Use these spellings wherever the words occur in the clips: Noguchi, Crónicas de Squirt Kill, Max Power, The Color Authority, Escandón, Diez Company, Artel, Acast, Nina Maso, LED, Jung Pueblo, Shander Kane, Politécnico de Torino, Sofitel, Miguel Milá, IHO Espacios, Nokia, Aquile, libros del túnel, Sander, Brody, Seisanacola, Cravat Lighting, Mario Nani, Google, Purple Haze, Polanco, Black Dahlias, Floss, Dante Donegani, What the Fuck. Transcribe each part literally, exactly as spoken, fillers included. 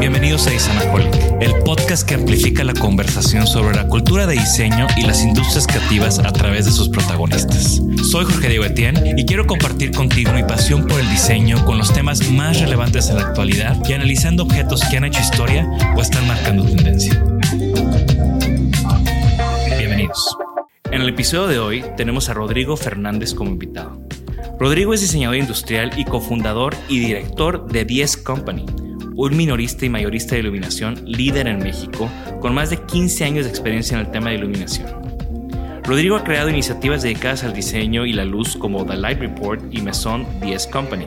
Bienvenidos a Seisanacola, el podcast que amplifica la conversación sobre la cultura de diseño y las industrias creativas a través de sus protagonistas. Soy Jorge Diego Etienne y quiero compartir contigo mi pasión por el diseño con los temas más relevantes en la actualidad y analizando objetos que han hecho historia o están marcando tendencia. Bienvenidos. En el episodio de hoy tenemos a Rodrigo Fernández como invitado. Rodrigo es diseñador industrial y cofundador y director de Diez Company, un minorista y mayorista de iluminación líder en México, con más de quince años de experiencia en el tema de iluminación. Rodrigo ha creado iniciativas dedicadas al diseño y la luz como The Light Report y Mesón Diez Company.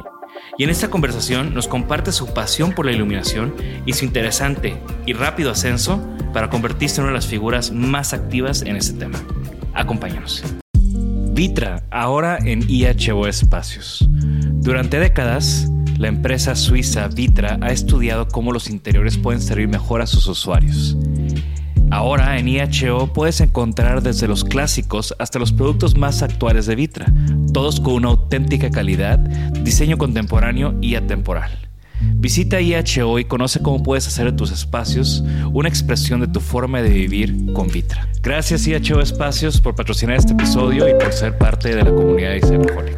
Y en esta conversación nos comparte su pasión por la iluminación y su interesante y rápido ascenso para convertirse en una de las figuras más activas en este tema. Acompáñanos. Vitra, ahora en I H O Espacios. Durante décadas, la empresa suiza Vitra ha estudiado cómo los interiores pueden servir mejor a sus usuarios. Ahora en I H O puedes encontrar desde los clásicos hasta los productos más actuales de Vitra, todos con una auténtica calidad, diseño contemporáneo y atemporal. Visita I H O y conoce cómo puedes hacer de tus espacios una expresión de tu forma de vivir con Vitra. Gracias I H O Espacios por patrocinar este episodio y por ser parte de la comunidad Seisanacola.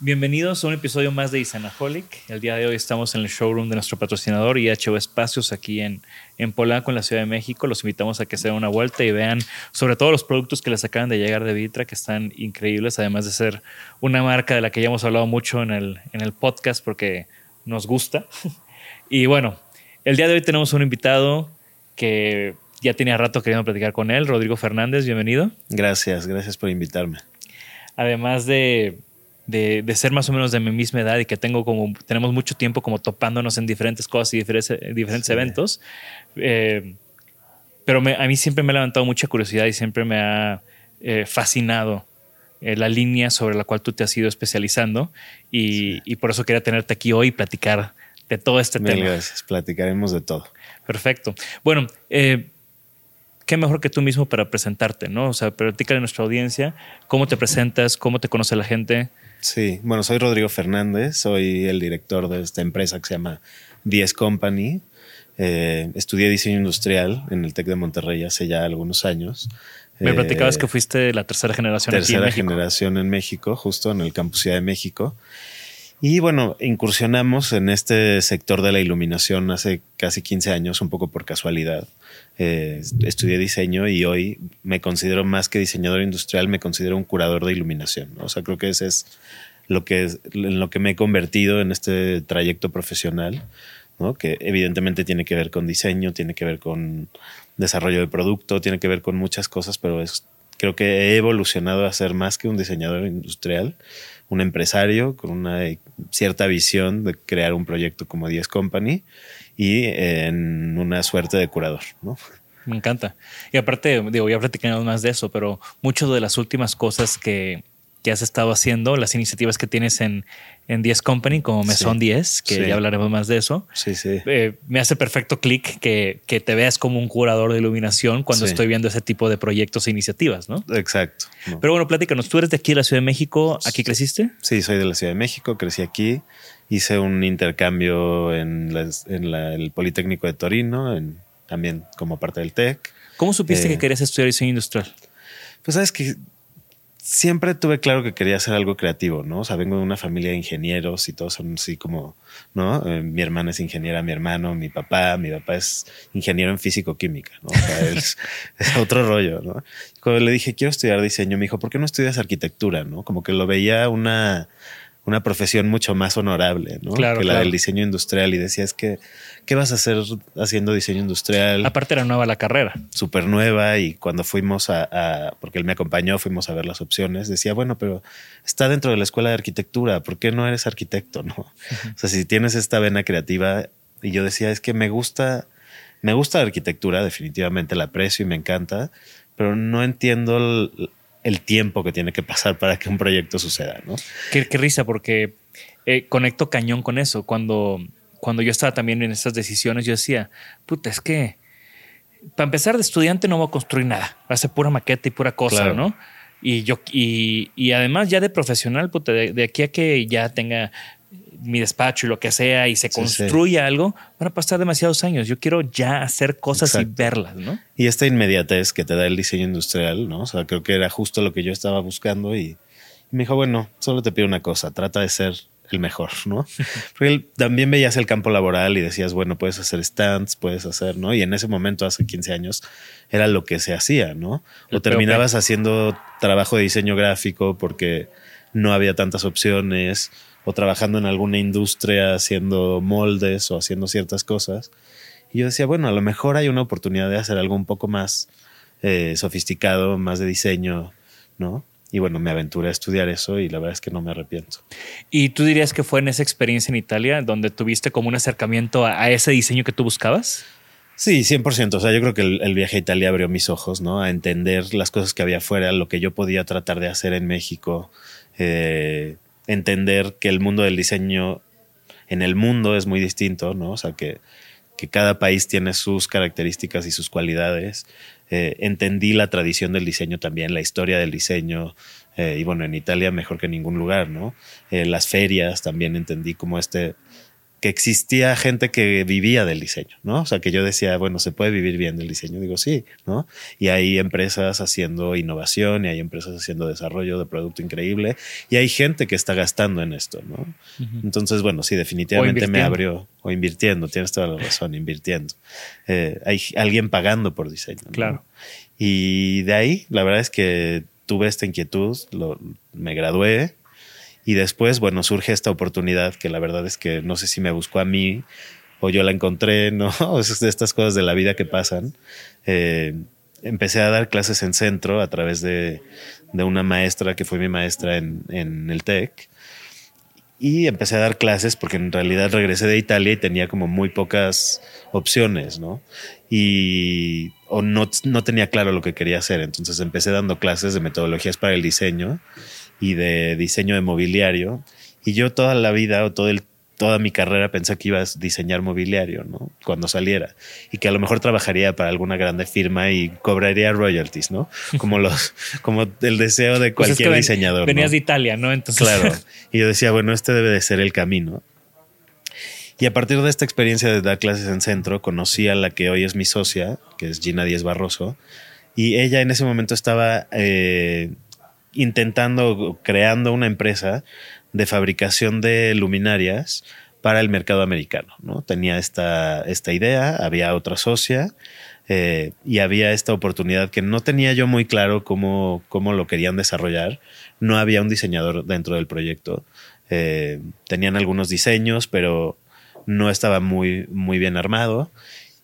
Bienvenidos a un episodio más de Seisanacola. El día de hoy estamos en el showroom de nuestro patrocinador I H O Espacios aquí en, en Polanco, en la Ciudad de México. Los invitamos a que se den una vuelta y vean sobre todo los productos que les acaban de llegar de Vitra, que están increíbles, además de ser una marca de la que ya hemos hablado mucho en el, en el podcast porque nos gusta. Y bueno, el día de hoy tenemos un invitado que ya tenía rato queriendo platicar con él, Rodrigo Fernández. Bienvenido. Gracias, gracias por invitarme. Además de... De, de ser más o menos de mi misma edad y que tengo como, tenemos mucho tiempo como topándonos en diferentes cosas y diferentes, diferentes sí. eventos. Eh, pero me, a mí siempre me ha levantado mucha curiosidad y siempre me ha eh, fascinado eh, la línea sobre la cual tú te has ido especializando. Y, sí. y por eso quería tenerte aquí hoy y platicar de todo este Mil tema. Gracias, platicaremos de todo. Perfecto. Bueno, eh, qué mejor que tú mismo para presentarte, ¿no? O sea, platícale a nuestra audiencia cómo te presentas, cómo te conoce la gente. Sí, bueno, soy Rodrigo Fernández, soy el director de esta empresa que se llama Diez Company. Eh, estudié diseño industrial en el Tec de Monterrey hace ya algunos años. Me eh, platicabas que fuiste la tercera generación tercera aquí en México. Tercera generación en México, justo en el Campus Ciudad de México. Y bueno, incursionamos en este sector de la iluminación hace casi quince años, un poco por casualidad. Eh, estudié diseño y hoy me considero más que diseñador industrial, me considero un curador de iluminación, ¿no? O sea, creo que ese es lo que es, en lo que me he convertido en este trayecto profesional, ¿no? Que evidentemente tiene que ver con diseño, tiene que ver con desarrollo de producto, tiene que ver con muchas cosas, pero es, creo que he evolucionado a ser más que un diseñador industrial, un empresario con una cierta visión de crear un proyecto como Diez Company y en una suerte de curador, ¿no? Me encanta. Y aparte, digo, ya platicamos más de eso, pero muchas de las últimas cosas que, que has estado haciendo, las iniciativas que tienes en, en Diez Company, como Mesón Diez, que sí. ya hablaremos más de eso. Sí, sí. Eh, me hace perfecto clic que, que te veas como un curador de iluminación cuando sí. estoy viendo ese tipo de proyectos e iniciativas, ¿no? Exacto. No. Pero bueno, platícanos. ¿Tú eres de aquí de la Ciudad de México? ¿Aquí sí. creciste? Sí, soy de la Ciudad de México. Crecí aquí. Hice un intercambio en, la, en la, el Politécnico de Torino, en, también como parte del Tec. ¿Cómo supiste eh, que querías estudiar diseño industrial? Pues sabes que siempre tuve claro que quería hacer algo creativo, ¿no? O sea, vengo de una familia de ingenieros y todos son así como, ¿no? Eh, mi hermana es ingeniera, mi hermano, mi papá, mi papá es ingeniero en físico-química, ¿no? O sea, es, es otro rollo, ¿no? Cuando le dije, quiero estudiar diseño, me dijo, ¿por qué no estudias arquitectura, no? Como que lo veía una... una profesión mucho más honorable, ¿no? Claro, que la claro. del diseño industrial. Y decías que, ¿qué vas a hacer haciendo diseño industrial? Aparte era nueva la carrera. Súper nueva. Y cuando fuimos a, a, porque él me acompañó, fuimos a ver las opciones. Decía, bueno, pero está dentro de la escuela de arquitectura. ¿Por qué no eres arquitecto, no? Uh-huh. O sea, si tienes esta vena creativa. Y yo decía, es que me gusta, me gusta la arquitectura. Definitivamente la aprecio y me encanta. Pero no entiendo... el, el tiempo que tiene que pasar para que un proyecto suceda, ¿no? Qué, qué risa, porque eh, conecto cañón con eso. Cuando, cuando yo estaba también en esas decisiones, yo decía, puta, es que para empezar de estudiante no voy a construir nada. Va a ser pura maqueta y pura cosa, claro. ¿no? Y, yo, y, y además ya de profesional, puta, de, de aquí a que ya tenga mi despacho y lo que sea y se construya sí, sí. algo, van a pasar demasiados años. Yo quiero ya hacer cosas Exacto. y verlas, ¿no? Y esta inmediatez que te da el diseño industrial, ¿no? O sea, creo que era justo lo que yo estaba buscando y me dijo, bueno, solo te pido una cosa, trata de ser el mejor, ¿no? Porque también veías el campo laboral y decías, bueno, puedes hacer stands, puedes hacer, ¿no? Y en ese momento, hace quince años, era lo que se hacía, ¿no? El o terminabas peor. haciendo trabajo de diseño gráfico porque no había tantas opciones, o trabajando en alguna industria haciendo moldes o haciendo ciertas cosas. Y yo decía, bueno, a lo mejor hay una oportunidad de hacer algo un poco más eh, sofisticado, más de diseño, ¿no? Y bueno, me aventuré a estudiar eso y la verdad es que no me arrepiento. ¿Y tú dirías que fue en esa experiencia en Italia donde tuviste como un acercamiento a, a ese diseño que tú buscabas? Sí, cien por ciento. O sea, yo creo que el, el viaje a Italia abrió mis ojos, ¿no? A entender las cosas que había afuera, lo que yo podía tratar de hacer en México, eh... entender que el mundo del diseño en el mundo es muy distinto, ¿no? O sea, que, que cada país tiene sus características y sus cualidades. Eh, entendí la tradición del diseño también, la historia del diseño. Eh, y bueno, en Italia mejor que en ningún lugar, ¿no? Eh, las ferias también entendí como este... que existía gente que vivía del diseño, ¿no? O sea, que yo decía, bueno, ¿se puede vivir bien del diseño? Digo, sí, ¿no? Y hay empresas haciendo innovación y hay empresas haciendo desarrollo de producto increíble y hay gente que está gastando en esto, ¿no? Uh-huh. Entonces, bueno, sí, definitivamente me abrió. O invirtiendo, tienes toda la razón, invirtiendo. Eh, hay alguien pagando por diseño, ¿no? Claro. Y de ahí, la verdad es que tuve esta inquietud, lo, me gradué, y después, bueno, surge esta oportunidad que la verdad es que no sé si me buscó a mí o yo la encontré, ¿no? Es de estas cosas de la vida que pasan. Eh, empecé a dar clases en centro a través de, de una maestra que fue mi maestra en, en el TEC. Y empecé a dar clases porque en realidad regresé de Italia y tenía como muy pocas opciones, ¿no? Y o no, no tenía claro lo que quería hacer. Entonces empecé dando clases de metodologías para el diseño y de diseño de mobiliario. Y yo toda la vida o todo el, toda mi carrera pensé que iba a diseñar mobiliario, ¿no? Cuando saliera. Y que a lo mejor trabajaría para alguna grande firma y cobraría royalties, ¿no? Como, los, como el deseo de cualquier pues es que diseñador. Ven, venías ¿no? de Italia, ¿no? Entonces. Claro. Y yo decía, bueno, este debe de ser el camino. Y a partir de esta experiencia de dar clases en centro, conocí a la que hoy es mi socia, que es Gina Díez Barroso. Y ella en ese momento estaba... Eh, intentando, creando una empresa de fabricación de luminarias para el mercado americano, ¿no? Tenía esta, esta idea, había otra socia eh, y había esta oportunidad que no tenía yo muy claro cómo, cómo lo querían desarrollar. No había un diseñador dentro del proyecto. Eh, tenían algunos diseños, pero no estaba muy, muy bien armado.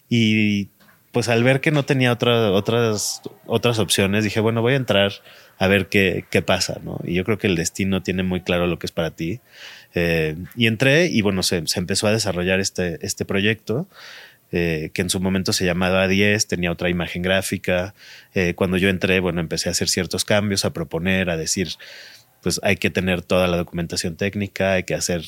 Y pues al ver que no tenía otra, otras, otras opciones, dije, bueno, voy a entrar a ver qué, qué pasa, ¿no? Y yo creo que el destino tiene muy claro lo que es para ti. Eh, y entré y, bueno, se, se empezó a desarrollar este, este proyecto. eh, que en su momento se llamaba Diez, tenía otra imagen gráfica. Eh, cuando yo entré, bueno, empecé a hacer ciertos cambios, a proponer, a decir, pues hay que tener toda la documentación técnica, hay que hacer,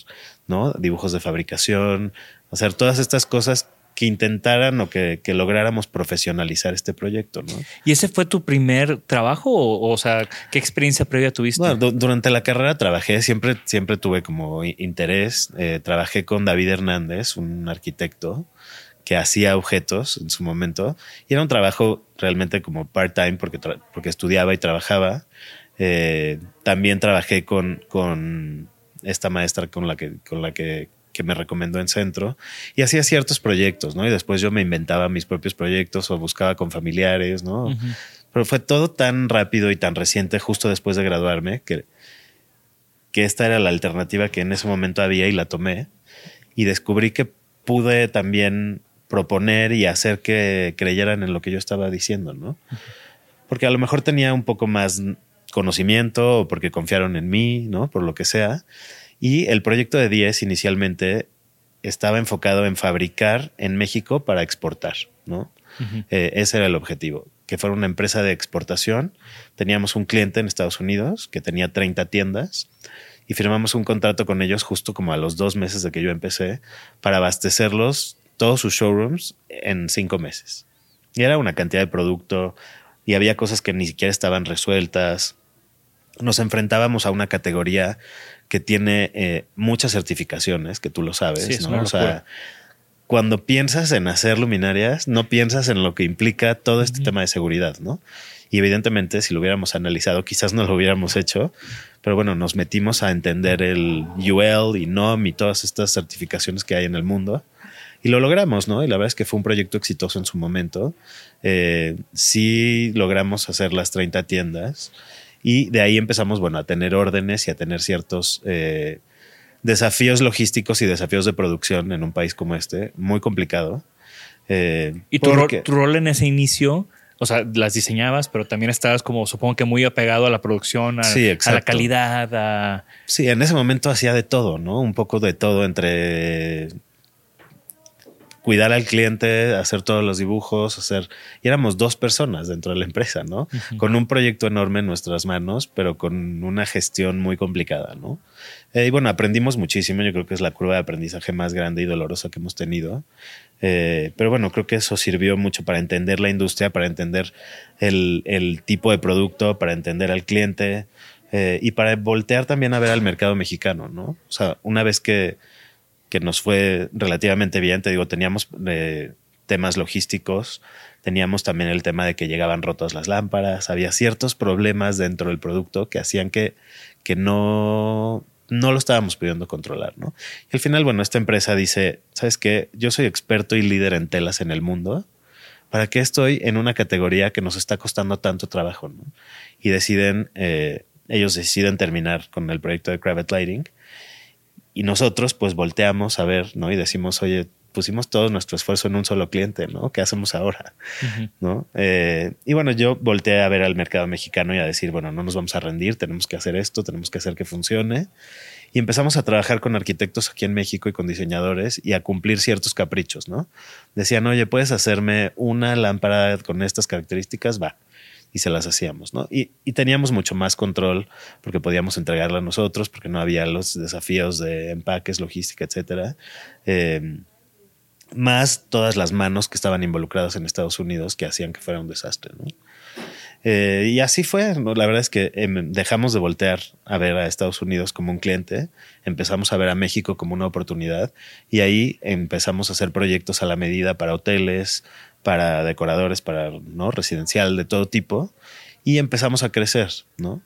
¿no?, dibujos de fabricación, hacer todas estas cosas que intentaran o que, que lográramos profesionalizar este proyecto, ¿no? ¿Y ese fue tu primer trabajo? O, o sea, ¿qué experiencia previa tuviste? Bueno, du- durante la carrera trabajé, siempre, siempre tuve como interés. Eh, trabajé con David Hernández, un arquitecto que hacía objetos en su momento. Y era un trabajo realmente como part-time porque, tra- porque estudiaba y trabajaba. Eh, también trabajé con, con esta maestra con la que... Con la que que me recomendó en Centro, y hacía ciertos proyectos, ¿no? Y después yo me inventaba mis propios proyectos o buscaba con familiares, ¿no? Uh-huh. Pero fue todo tan rápido y tan reciente, justo después de graduarme, que, que esta era la alternativa que en ese momento había y la tomé. Y descubrí que pude también proponer y hacer que creyeran en lo que yo estaba diciendo, ¿no? Uh-huh. Porque a lo mejor tenía un poco más conocimiento o porque confiaron en mí, ¿no? Por lo que sea. Y el proyecto de Diez inicialmente estaba enfocado en fabricar en México para exportar, ¿no? Uh-huh. Eh, ese era el objetivo, que fuera una empresa de exportación. Teníamos un cliente en Estados Unidos que tenía treinta tiendas y firmamos un contrato con ellos justo como a los dos meses de que yo empecé para abastecerlos todos sus showrooms en cinco meses. Y era una cantidad de producto y había cosas que ni siquiera estaban resueltas. Nos enfrentábamos a una categoría que tiene eh, muchas certificaciones, que tú lo sabes, sí, ¿no? O sea, cuando piensas en hacer luminarias, no piensas en lo que implica todo este uh-huh. tema de seguridad, ¿no? Y evidentemente, si lo hubiéramos analizado, quizás no lo hubiéramos hecho, pero bueno, nos metimos a entender el U L y N O M y todas estas certificaciones que hay en el mundo. Y lo logramos, ¿no? Y la verdad es que fue un proyecto exitoso en su momento. Eh, sí logramos hacer las treinta tiendas. Y de ahí empezamos, bueno, a tener órdenes y a tener ciertos eh, desafíos logísticos y desafíos de producción en un país como este, muy complicado. Eh, ¿Y tu, porque... ro- tu rol en ese inicio? O sea, las diseñabas, pero también estabas como, supongo que muy apegado a la producción, a, sí, a la calidad. A... Sí, en ese momento hacía de todo, ¿no? Un poco de todo entre... cuidar al cliente, hacer todos los dibujos, hacer... Y éramos dos personas dentro de la empresa, ¿no? Uh-huh. Con un proyecto enorme en nuestras manos, pero con una gestión muy complicada, ¿no? Eh, y bueno, aprendimos muchísimo. Yo creo que es la curva de aprendizaje más grande y dolorosa que hemos tenido. Eh, pero bueno, creo que eso sirvió mucho para entender la industria, para entender el, el tipo de producto, para entender al cliente eh, y para voltear también a ver al mercado mexicano, ¿no? O sea, una vez que... que nos fue relativamente bien. Te digo, teníamos eh, temas logísticos, teníamos también el tema de que llegaban rotas las lámparas, había ciertos problemas dentro del producto que hacían que, que no, no lo estábamos pudiendo controlar, ¿no? Y al final, bueno, esta empresa dice, ¿sabes qué? Yo soy experto y líder en telas en el mundo. ¿Para qué estoy en una categoría que nos está costando tanto trabajo, ¿no? Y deciden, eh, ellos deciden terminar con el proyecto de Cravat Lighting. Y nosotros pues volteamos a ver, ¿no? Y decimos, oye, pusimos todo nuestro esfuerzo en un solo cliente, ¿no? ¿Qué hacemos ahora? Uh-huh. ¿No? Eh, y bueno, yo volteé a ver al mercado mexicano y a decir, bueno, no nos vamos a rendir, tenemos que hacer esto, tenemos que hacer que funcione. Y empezamos a trabajar con arquitectos aquí en México y con diseñadores y a cumplir ciertos caprichos, ¿no? Decían, oye, ¿puedes hacerme una lámpara con estas características? Va. Y se las hacíamos, ¿no? Y, y teníamos mucho más control porque podíamos entregarla a nosotros, porque no había los desafíos de empaques, logística, etcétera. Eh, más todas las manos que estaban involucradas en Estados Unidos que hacían que fuera un desastre, ¿no? Eh, y así fue, ¿no? La verdad es que eh, dejamos de voltear a ver a Estados Unidos como un cliente, empezamos a ver a México como una oportunidad y ahí empezamos a hacer proyectos a la medida para hoteles, para decoradores, para, ¿no?, residencial de todo tipo y empezamos a crecer, ¿no?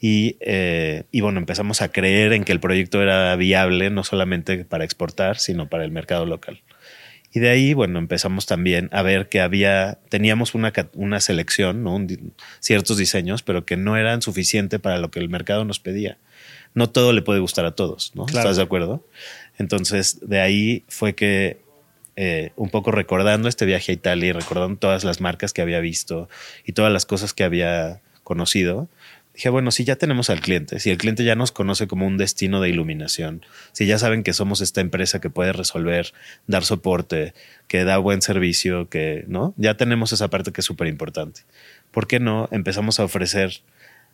Y, eh, y bueno, empezamos a creer en que el proyecto era viable no solamente para exportar, sino para el mercado local. Y de ahí, bueno, empezamos también a ver que había, teníamos una, una selección, ¿no? Un, ciertos diseños, pero que no eran suficientes para lo que el mercado nos pedía. No todo le puede gustar a todos, ¿no? Claro. ¿Estás de acuerdo? Entonces, de ahí fue que Eh, un poco recordando este viaje a Italia y recordando todas las marcas que había visto y todas las cosas que había conocido, Dije, bueno, si ya tenemos al cliente, si el cliente ya nos conoce como un destino de iluminación, si ya saben que somos esta empresa que puede resolver, dar soporte, que da buen servicio, que no, ya tenemos esa parte que es súper importante. ¿Por qué no empezamos a ofrecer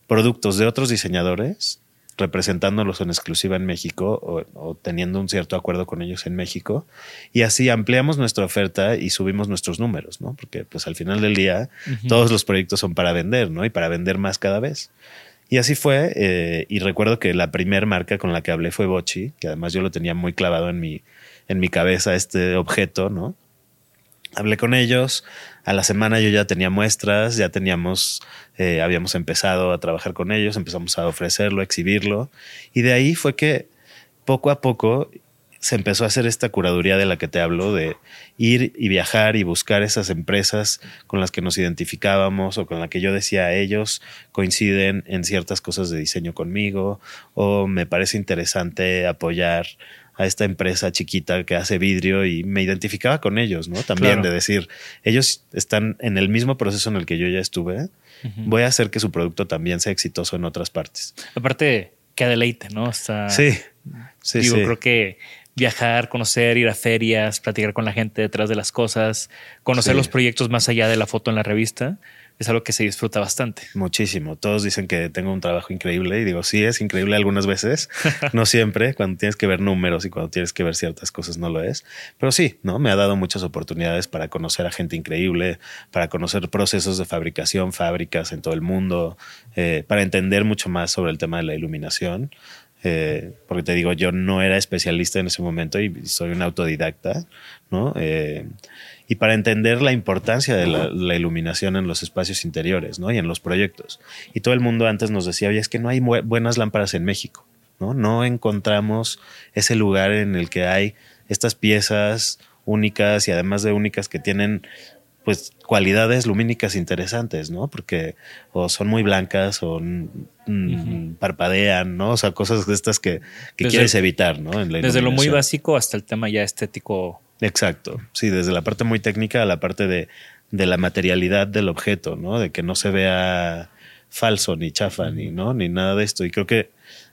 productos de otros diseñadores representándolos en exclusiva en México o, o teniendo un cierto acuerdo con ellos en México? Y así ampliamos nuestra oferta y subimos nuestros números, ¿no? Porque pues al final del día uh-huh. todos los proyectos son para vender, ¿no? Y para vender más cada vez. Y así fue. Eh, y recuerdo que la primer marca con la que hablé fue Bochi, que además yo lo tenía muy clavado en mi, en mi cabeza, este objeto, ¿no? Hablé con ellos. A la semana yo ya tenía muestras, ya teníamos, eh, habíamos empezado a trabajar con ellos, empezamos a ofrecerlo, a exhibirlo. Y de ahí fue que poco a poco se empezó a hacer esta curaduría de la que te hablo, de ir y viajar y buscar esas empresas con las que nos identificábamos o con la que yo decía, ellos coinciden en ciertas cosas de diseño conmigo, o me parece interesante apoyar a esta empresa chiquita que hace vidrio, y me identificaba con ellos, ¿no? También claro. de decir, ellos están en el mismo proceso en el que yo ya estuve, uh-huh. voy a hacer que su producto también sea exitoso en otras partes. Aparte, qué deleite, ¿no? O sea, sí, sí, digo, sí. creo que viajar, conocer, ir a ferias, platicar con la gente detrás de las cosas, conocer sí. los proyectos más allá de la foto en la revista, es algo que se disfruta bastante. Muchísimo. Todos dicen que tengo un trabajo increíble y digo, sí, es increíble algunas veces. No siempre. Cuando tienes que ver números y cuando tienes que ver ciertas cosas no lo es. Pero sí, ¿no? Me ha dado muchas oportunidades para conocer a gente increíble, para conocer procesos de fabricación, fábricas en todo el mundo, eh, para entender mucho más sobre el tema de la iluminación. Eh, porque te digo, yo no era especialista en ese momento y soy un autodidacta, ¿no? Eh, y para entender la importancia de la, la iluminación en los espacios interiores, ¿no? Y en los proyectos. Y todo el mundo antes nos decía, oye, es que no hay bu- buenas lámparas en México, ¿no? No encontramos ese lugar en el que hay estas piezas únicas y además de únicas que tienen pues cualidades lumínicas interesantes, ¿no? Porque o son muy blancas o mm, uh-huh. parpadean, ¿no? O sea, cosas de estas que, que desde, quieres evitar, ¿no? En la desde lo muy básico hasta el tema ya estético. Exacto. Sí, desde la parte muy técnica a la parte de, de la materialidad del objeto, ¿no? De que no se vea falso ni chafa, uh-huh. ni, ¿no? ni nada de esto. Y creo que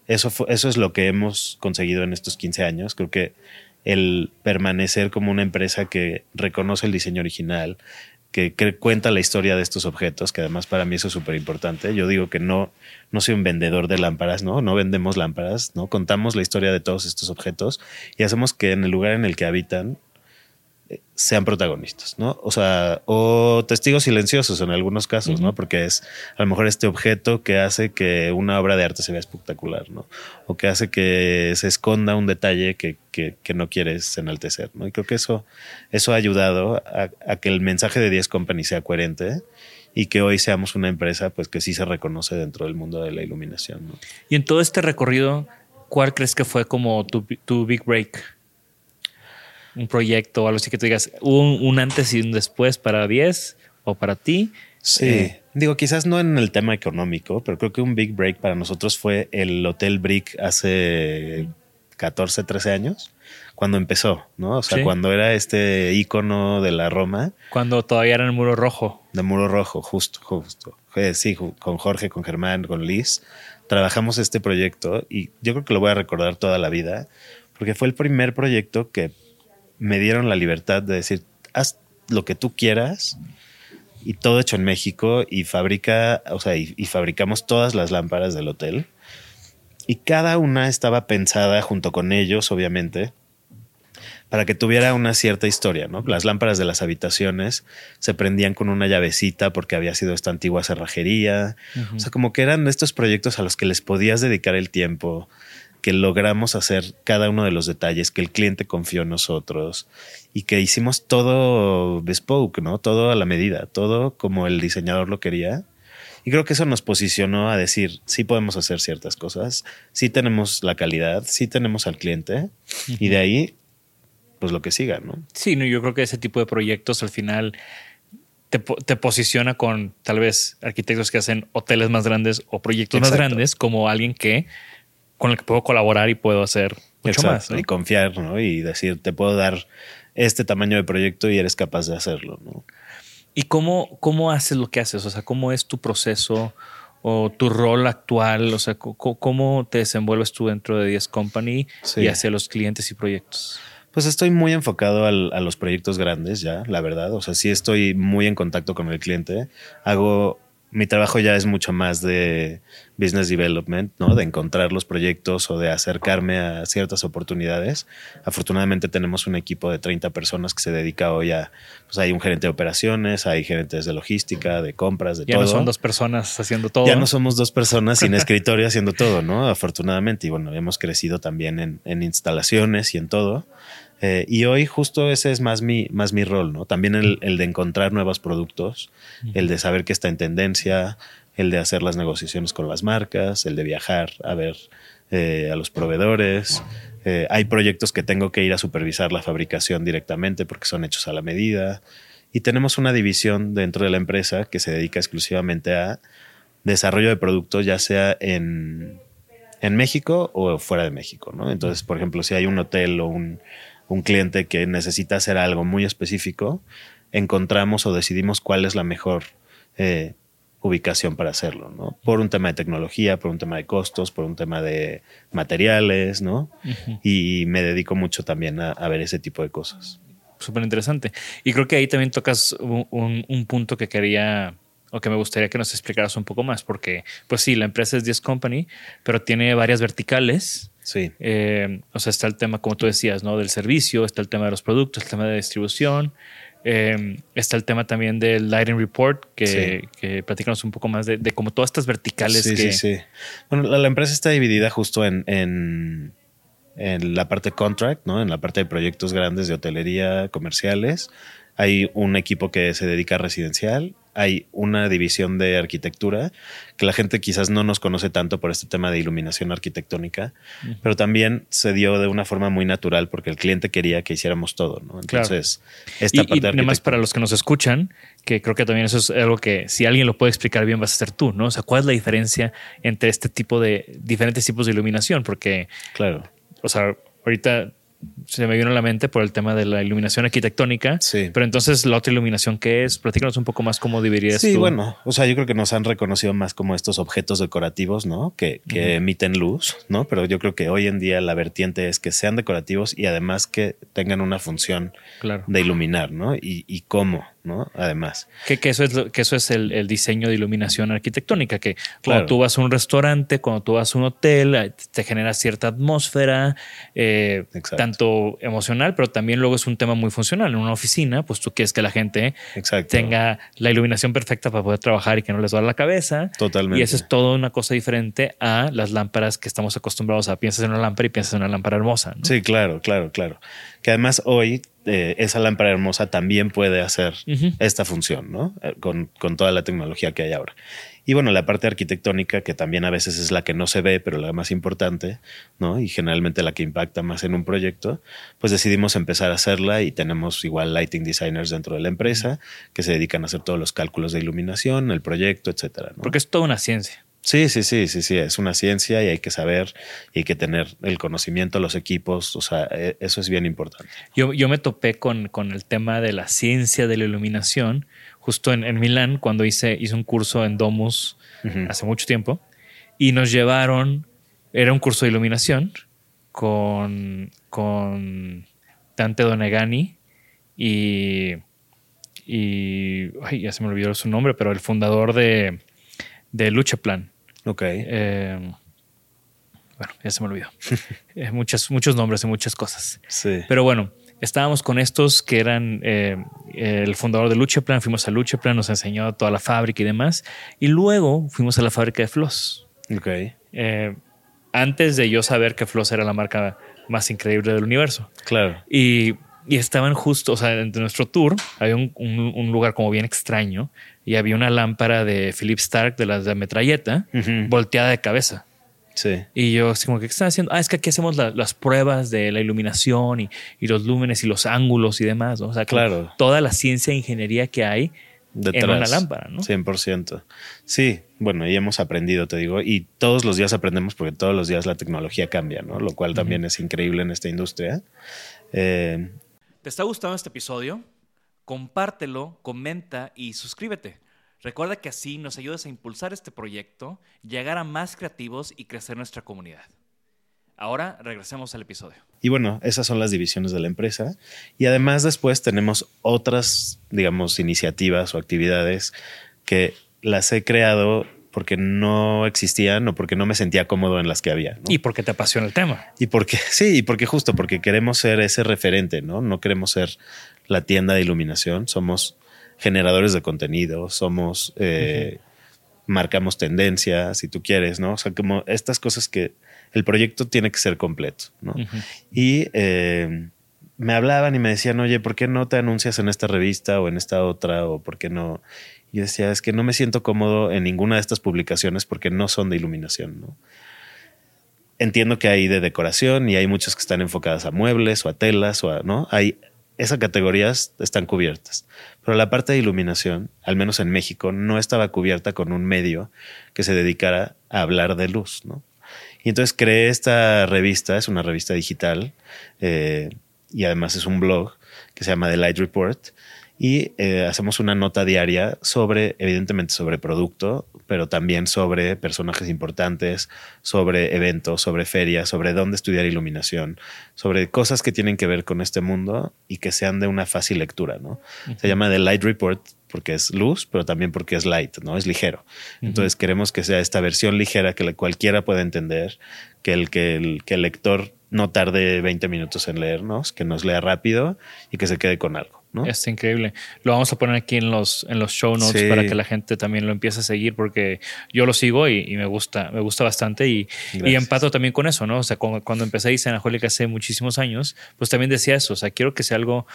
eso, fue, eso es lo que hemos conseguido en estos quince años. Creo que el permanecer como una empresa que reconoce el diseño original, que, que cuenta la historia de estos objetos, que además para mí eso es súper importante. Yo digo que no, no soy un vendedor de lámparas, ¿no? No vendemos lámparas, ¿no? Contamos la historia de todos estos objetos y hacemos que en el lugar en el que habitan sean protagonistas, ¿no? O sea, o testigos silenciosos en algunos casos, uh-huh. ¿no? Porque es a lo mejor este objeto que hace que una obra de arte se vea espectacular, ¿no? O que hace que se esconda un detalle que, que, que no quieres enaltecer, ¿no? Y creo que eso, eso ha ayudado a, a que el mensaje de Diez Company sea coherente y que hoy seamos una empresa pues que sí se reconoce dentro del mundo de la iluminación, ¿no? Y en todo este recorrido, ¿cuál crees que fue como tu, tu big break? Un proyecto o algo así que tú digas un, un antes y un después para Diez o para ti. Sí, eh. digo, quizás no en el tema económico, pero creo que un big break para nosotros fue el Hotel Brick hace catorce, trece años, cuando empezó, ¿no? O sea, sí. cuando era este ícono de la Roma. Cuando todavía era el Muro Rojo. De Muro Rojo, justo, justo. Sí, con Jorge, con Germán, con Liz. Trabajamos este proyecto y yo creo que lo voy a recordar toda la vida porque fue el primer proyecto que me dieron la libertad de decir, haz lo que tú quieras y todo hecho en México y fabrica, o sea, y, y fabricamos todas las lámparas del hotel y cada una estaba pensada junto con ellos, obviamente, para que tuviera una cierta historia, ¿no? Las lámparas de las habitaciones se prendían con una llavecita porque había sido esta antigua cerrajería. Uh-huh. O sea, como que eran estos proyectos a los que les podías dedicar el tiempo, que logramos hacer cada uno de los detalles, que el cliente confió en nosotros y que hicimos todo bespoke, ¿no? Todo a la medida, todo como el diseñador lo quería. Y creo que eso nos posicionó a decir, sí podemos hacer ciertas cosas, sí tenemos la calidad, sí tenemos al cliente uh-huh. y de ahí, pues lo que siga, ¿no? Sí, no, yo creo que ese tipo de proyectos al final te, te posiciona con tal vez arquitectos que hacen hoteles más grandes o proyectos Exacto. más grandes como alguien que con el que puedo colaborar y puedo hacer mucho Exacto, más, ¿no? Y confiar, ¿no? Y decir, te puedo dar este tamaño de proyecto y eres capaz de hacerlo, ¿no? ¿Y cómo, cómo haces lo que haces? O sea, ¿cómo es tu proceso o tu rol actual, o sea, c- c- ¿cómo te desenvuelves tú dentro de Diez Company sí. y hacia los clientes y proyectos? Pues estoy muy enfocado al, a los proyectos grandes ya, la verdad. O sea, sí estoy muy en contacto con el cliente. Hago... Mi trabajo ya es mucho más de business development, ¿no? De encontrar los proyectos o de acercarme a ciertas oportunidades. Afortunadamente tenemos un equipo de treinta personas que se dedica hoy a... Pues hay un gerente de operaciones, hay gerentes de logística, de compras, de ya todo. Ya no son dos personas haciendo todo. Ya no somos dos personas sin escritorio haciendo todo, ¿no? Afortunadamente. Y bueno, hemos crecido también en, en instalaciones y en todo. Eh, y hoy justo ese es más mi, más mi rol, ¿no? También el, el de encontrar nuevos productos, el de saber qué está en tendencia, el de hacer las negociaciones con las marcas, el de viajar a ver eh, a los proveedores. Eh, hay proyectos que tengo que ir a supervisar la fabricación directamente porque son hechos a la medida. Y tenemos una división dentro de la empresa que se dedica exclusivamente a desarrollo de productos, ya sea en, en México o fuera de México, ¿no? Entonces, por ejemplo, si hay un hotel o un... un cliente que necesita hacer algo muy específico, encontramos o decidimos cuál es la mejor eh, ubicación para hacerlo, ¿no? Por un tema de tecnología, por un tema de costos, por un tema de materiales, ¿no? Uh-huh. Y me dedico mucho también a, a ver ese tipo de cosas. Súper interesante. Y creo que ahí también tocas un, un, un punto que quería... o que me gustaría que nos explicaras un poco más, porque pues sí, la empresa es Diez Company, pero tiene varias verticales. Sí. Eh, o sea, está el tema, como tú decías, ¿no? Del servicio, está el tema de los productos, el tema de distribución, eh, está el tema también del Light Report, que, sí. que platícanos un poco más de, de como todas estas verticales. Sí, que... sí, sí. Bueno, la, la empresa está dividida justo en, en, en la parte contract, ¿no? En la parte de proyectos grandes de hotelería, comerciales. Hay un equipo que se dedica a residencial. Hay una división de arquitectura que la gente quizás no nos conoce tanto por este tema de iluminación arquitectónica, uh-huh. pero también se dio de una forma muy natural porque el cliente quería que hiciéramos todo, ¿no? Entonces, claro. esta y, parte y de además para los que nos escuchan, que creo que también eso es algo que si alguien lo puede explicar bien vas a ser tú, ¿no? O sea, ¿cuál es la diferencia entre este tipo de diferentes tipos de iluminación? Porque, claro, o sea, ahorita se me vino a la mente por el tema de la iluminación arquitectónica, sí. pero entonces la otra iluminación que es, platícanos un poco más cómo dividirías sí, tú. Sí, bueno, o sea, yo creo que nos han reconocido más como estos objetos decorativos, ¿no? Que, que uh-huh. emiten luz, ¿no? Pero yo creo que hoy en día la vertiente es que sean decorativos y además que tengan una función claro. de iluminar, ¿no? Y, y cómo, ¿no? Además. Que, que eso es, lo, que eso es el, el diseño de iluminación arquitectónica, que claro. cuando tú vas a un restaurante, cuando tú vas a un hotel, te genera cierta atmósfera, eh, tanto emocional, pero también luego es un tema muy funcional. En una oficina, pues tú quieres que la gente Exacto. tenga la iluminación perfecta para poder trabajar y que no les duele la cabeza. Totalmente. Y eso es toda una cosa diferente a las lámparas que estamos acostumbrados a. Piensas en una lámpara y piensas en una lámpara hermosa, ¿no? Sí, claro, claro, claro. Que además hoy eh, esa lámpara hermosa también puede hacer uh-huh. esta función, ¿no? Con, con toda la tecnología que hay ahora. Y bueno, la parte arquitectónica, que también a veces es la que no se ve, pero la más importante, ¿no? Y generalmente la que impacta más en un proyecto, pues decidimos empezar a hacerla y tenemos igual lighting designers dentro de la empresa que se dedican a hacer todos los cálculos de iluminación, el proyecto, etcétera, ¿no? Porque es toda una ciencia. Sí, sí, sí, sí, sí. Es una ciencia y hay que saber y hay que tener el conocimiento, los equipos. O sea, eso es bien importante. Yo, yo me topé con, con el tema de la ciencia de la iluminación justo en, en Milán cuando hice, hice un curso en Domus uh-huh. hace mucho tiempo y nos llevaron, era un curso de iluminación con, con Dante Donegani y, y ay, ya se me olvidó su nombre, pero el fundador de... de Lucha Plan. Ok. Eh, bueno, ya se me olvidó. eh, muchas, muchos nombres y muchas cosas. Sí. Pero bueno, estábamos con estos que eran eh, el fundador de Lucha Plan. Fuimos a Lucha Plan, nos enseñó toda la fábrica y demás. Y luego fuimos a la fábrica de Floss. Ok. Eh, antes de yo saber que Floss era la marca más increíble del universo. Claro. Y... Y estaban justo, o sea, en nuestro tour había un, un, un lugar como bien extraño y había una lámpara de Philip Stark de las de metralleta uh-huh. volteada de cabeza. Sí. Y yo así como que, ¿qué están haciendo? Ah, es que aquí hacemos la, las pruebas de la iluminación y, y los lúmenes y los ángulos y demás, ¿no? O sea, claro. toda la ciencia e ingeniería que hay detrás, en una lámpara, ¿no? cien por ciento. Sí, bueno, y hemos aprendido, te digo, y todos los días aprendemos porque todos los días la tecnología cambia, ¿no? Lo cual también uh-huh. es increíble en esta industria. Eh... ¿Te está gustando este episodio? Compártelo, comenta y suscríbete. Recuerda que así nos ayudas a impulsar este proyecto, llegar a más creativos y crecer nuestra comunidad. Ahora regresemos al episodio. Y bueno, esas son las divisiones de la empresa. Y además después tenemos otras, digamos, iniciativas o actividades que las he creado porque no existían o porque no me sentía cómodo en las que había, ¿no? Y porque te apasiona el tema. Y porque sí, y porque justo porque queremos ser ese referente, ¿no? No queremos ser la tienda de iluminación. Somos generadores de contenido, somos, eh, uh-huh. marcamos tendencias, si tú quieres, ¿no? O sea, como estas cosas que el proyecto tiene que ser completo, ¿no? Uh-huh. Y eh, me hablaban y me decían, oye, ¿por qué no te anuncias en esta revista o en esta otra? O ¿por qué no...? Y decía, es que no me siento cómodo en ninguna de estas publicaciones porque no son de iluminación, ¿no? Entiendo que hay de decoración y hay muchas que están enfocadas a muebles o a telas o a, ¿no? Hay esas categorías están cubiertas. Pero la parte de iluminación, al menos en México, no estaba cubierta con un medio que se dedicara a hablar de luz, ¿no? Y entonces creé esta revista, es una revista digital, eh, y además es un blog que se llama The Light Report. Y eh, hacemos una nota diaria sobre, evidentemente, sobre producto, pero también sobre personajes importantes, sobre eventos, sobre ferias, sobre dónde estudiar iluminación, sobre cosas que tienen que ver con este mundo y que sean de una fácil lectura, ¿no? Uh-huh. Se llama The Light Report porque es luz, pero también porque es light, ¿no? Es ligero. Uh-huh. Entonces queremos que sea esta versión ligera que cualquiera pueda entender, que el, que el, que el lector no tarde veinte minutos en leernos, que nos lea rápido y que se quede con algo, ¿no? Es increíble. Lo vamos a poner aquí en los, en los show notes, sí, para que la gente también lo empiece a seguir, porque yo lo sigo y, y me gusta, me gusta bastante y, y empato también con eso, ¿no? O sea, cuando, cuando empecé a Seisanacola hace muchísimos años, pues también decía eso. O sea, quiero que sea algo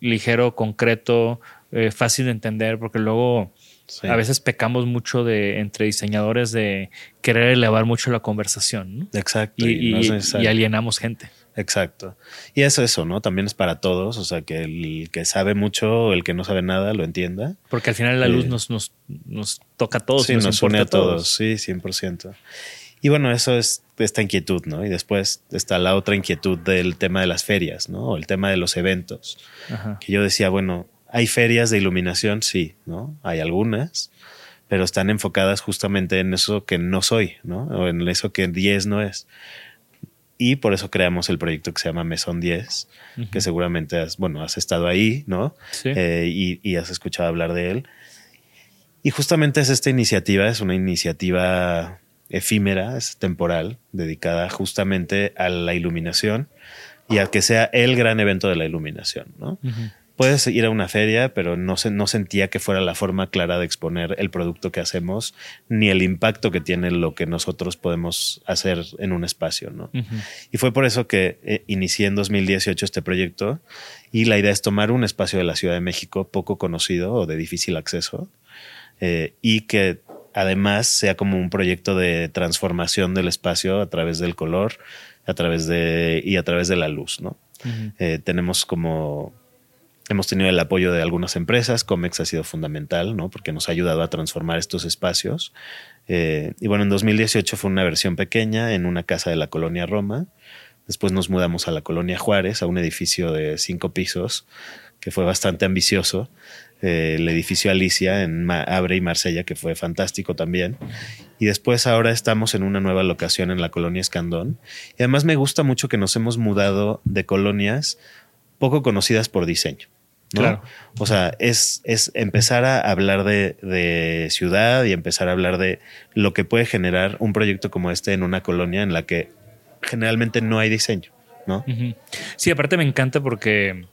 ligero, concreto, eh, fácil de entender, porque luego... Sí. A veces pecamos mucho de entre diseñadores de querer elevar mucho la conversación, ¿no? Exacto. Y, y, no es necesario. Y alienamos gente. Exacto. Y es eso, ¿no? También es para todos. O sea, que el que sabe mucho, el que no sabe nada, lo entienda. Porque al final la luz eh, nos, nos, nos toca a todos. Sí, y nos, nos une a todos. todos. Sí, cien por ciento. Y bueno, eso es esta inquietud, ¿no? Y después está la otra inquietud del tema de las ferias, ¿no? O el tema de los eventos. Ajá. Que yo decía, bueno... Hay ferias de iluminación, sí, ¿no? Hay algunas, pero están enfocadas justamente en eso que no soy, ¿no? O en eso que Diez no es. Y por eso creamos el proyecto que se llama Mesón Diez, uh-huh. que seguramente has, bueno, has estado ahí, ¿no? Sí. Eh, y, y has escuchado hablar de él. Y justamente es esta iniciativa, es una iniciativa efímera, es temporal, dedicada justamente a la iluminación y a que sea el gran evento de la iluminación, ¿no? Uh-huh. Puedes ir a una feria, pero no, se, no sentía que fuera la forma clara de exponer el producto que hacemos ni el impacto que tiene lo que nosotros podemos hacer en un espacio, ¿no? Uh-huh. Y fue por eso que eh, inicié en dos mil dieciocho este proyecto y la idea es tomar un espacio de la Ciudad de México poco conocido o de difícil acceso eh, y que además sea como un proyecto de transformación del espacio a través del color, a través de y a través de la luz, ¿no? Uh-huh. Eh, tenemos como... Hemos tenido el apoyo de algunas empresas. Comex ha sido fundamental, ¿no? Porque nos ha ayudado a transformar estos espacios. Eh, y bueno, en dos mil dieciocho fue una versión pequeña en una casa de la Colonia Roma. Después nos mudamos a la Colonia Juárez, a un edificio de cinco pisos, que fue bastante ambicioso. Eh, el edificio Alicia en Ma- Abre y Marsella, que fue fantástico también. Y después ahora estamos en una nueva locación en la Colonia Escandón. Y además me gusta mucho que nos hemos mudado de colonias poco conocidas por diseño, ¿no? Claro. O sea, es, es empezar a hablar de, de ciudad y empezar a hablar de lo que puede generar un proyecto como este en una colonia en la que generalmente no hay diseño, ¿no? Uh-huh. Sí, aparte me encanta porque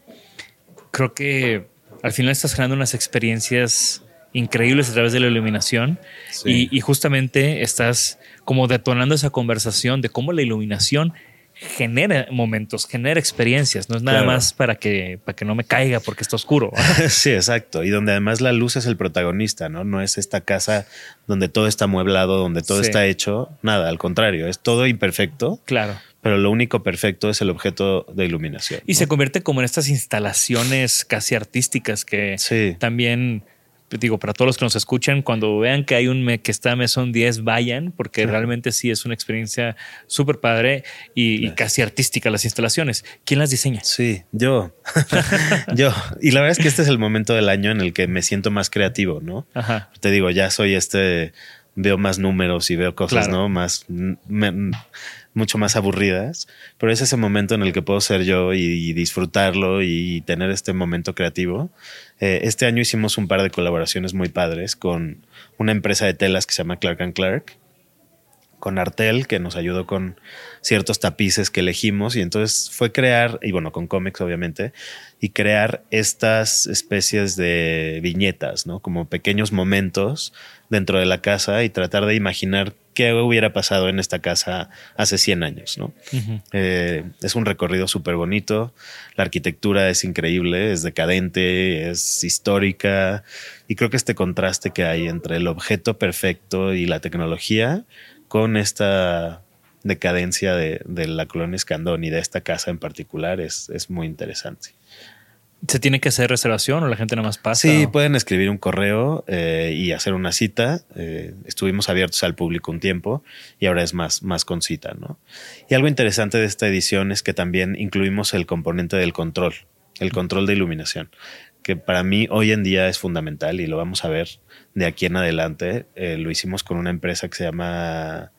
creo que al final estás generando unas experiencias increíbles a través de la iluminación, sí. y, y justamente estás como detonando esa conversación de cómo la iluminación genera momentos, genera experiencias. No es nada claro. más para que, para que no me caiga porque está oscuro. Sí, exacto. Y donde además la luz es el protagonista, ¿no? No es esta casa donde todo está amueblado, donde todo sí. está hecho. Nada, al contrario. Es todo imperfecto. Claro. Pero lo único perfecto es el objeto de iluminación. Y ¿no? se convierte como en estas instalaciones casi artísticas que sí. también... digo, para todos los que nos escuchan, cuando vean que hay un me, que está Mesón diez, vayan, porque claro, realmente sí es una experiencia súper padre y, claro, y casi artística las instalaciones. ¿Quién las diseña? Sí, yo. yo. Y la verdad es que este es el momento del año en el que me siento más creativo, ¿no? Ajá. Te digo, ya soy este... Veo más números y veo cosas, claro, ¿no? Más, me, mucho más aburridas, pero es ese momento en el que puedo ser yo y, y disfrutarlo y tener este momento creativo. Eh, este año hicimos un par de colaboraciones muy padres con una empresa de telas que se llama Clark and Clark, con Artel, que nos ayudó con ciertos tapices que elegimos, y entonces fue crear, y bueno, con cómics obviamente, y crear estas especies de viñetas, ¿no? Como pequeños momentos dentro de la casa y tratar de imaginar qué hubiera pasado en esta casa hace cien años, ¿no? Uh-huh. Eh, es un recorrido súper bonito. La arquitectura es increíble, es decadente, es histórica. Y creo que este contraste que hay entre el objeto perfecto y la tecnología con esta decadencia de, de la colonia Escandón y de esta casa en particular es, es muy interesante. ¿Se tiene que hacer reservación o la gente nada más pasa? Sí, ¿o? Pueden escribir un correo eh, y hacer una cita. Eh, estuvimos abiertos al público un tiempo y ahora es más, más con cita, ¿no? Y algo interesante de esta edición es que también incluimos el componente del control, el control de iluminación, que para mí hoy en día es fundamental y lo vamos a ver de aquí en adelante. Eh, lo hicimos con una empresa que se llama,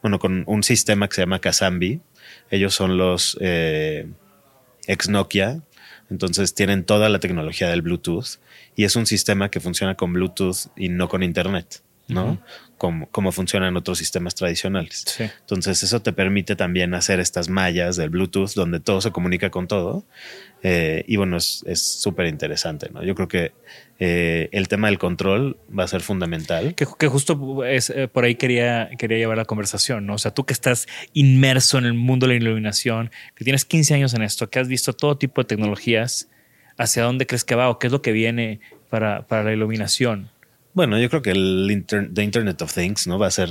bueno, con un sistema que se llama Casambi. Ellos son los eh, ex Nokia. Entonces tienen toda la tecnología del Bluetooth y es un sistema que funciona con Bluetooth y no con internet, ¿no? Uh-huh. Como, como funcionan otros sistemas tradicionales. Sí. Entonces eso te permite también hacer estas mallas del Bluetooth donde todo se comunica con todo. Eh, y bueno, es súper interesante, ¿no? Yo creo que eh, el tema del control va a ser fundamental. Que, que justo es, eh, por ahí quería, quería llevar la conversación, ¿no? O sea, tú que estás inmerso en el mundo de la iluminación, que tienes quince años en esto, que has visto todo tipo de tecnologías, ¿hacia dónde crees que va o qué es lo que viene para, para la iluminación? Bueno, yo creo que el inter- the Internet of Things, ¿no? Va a ser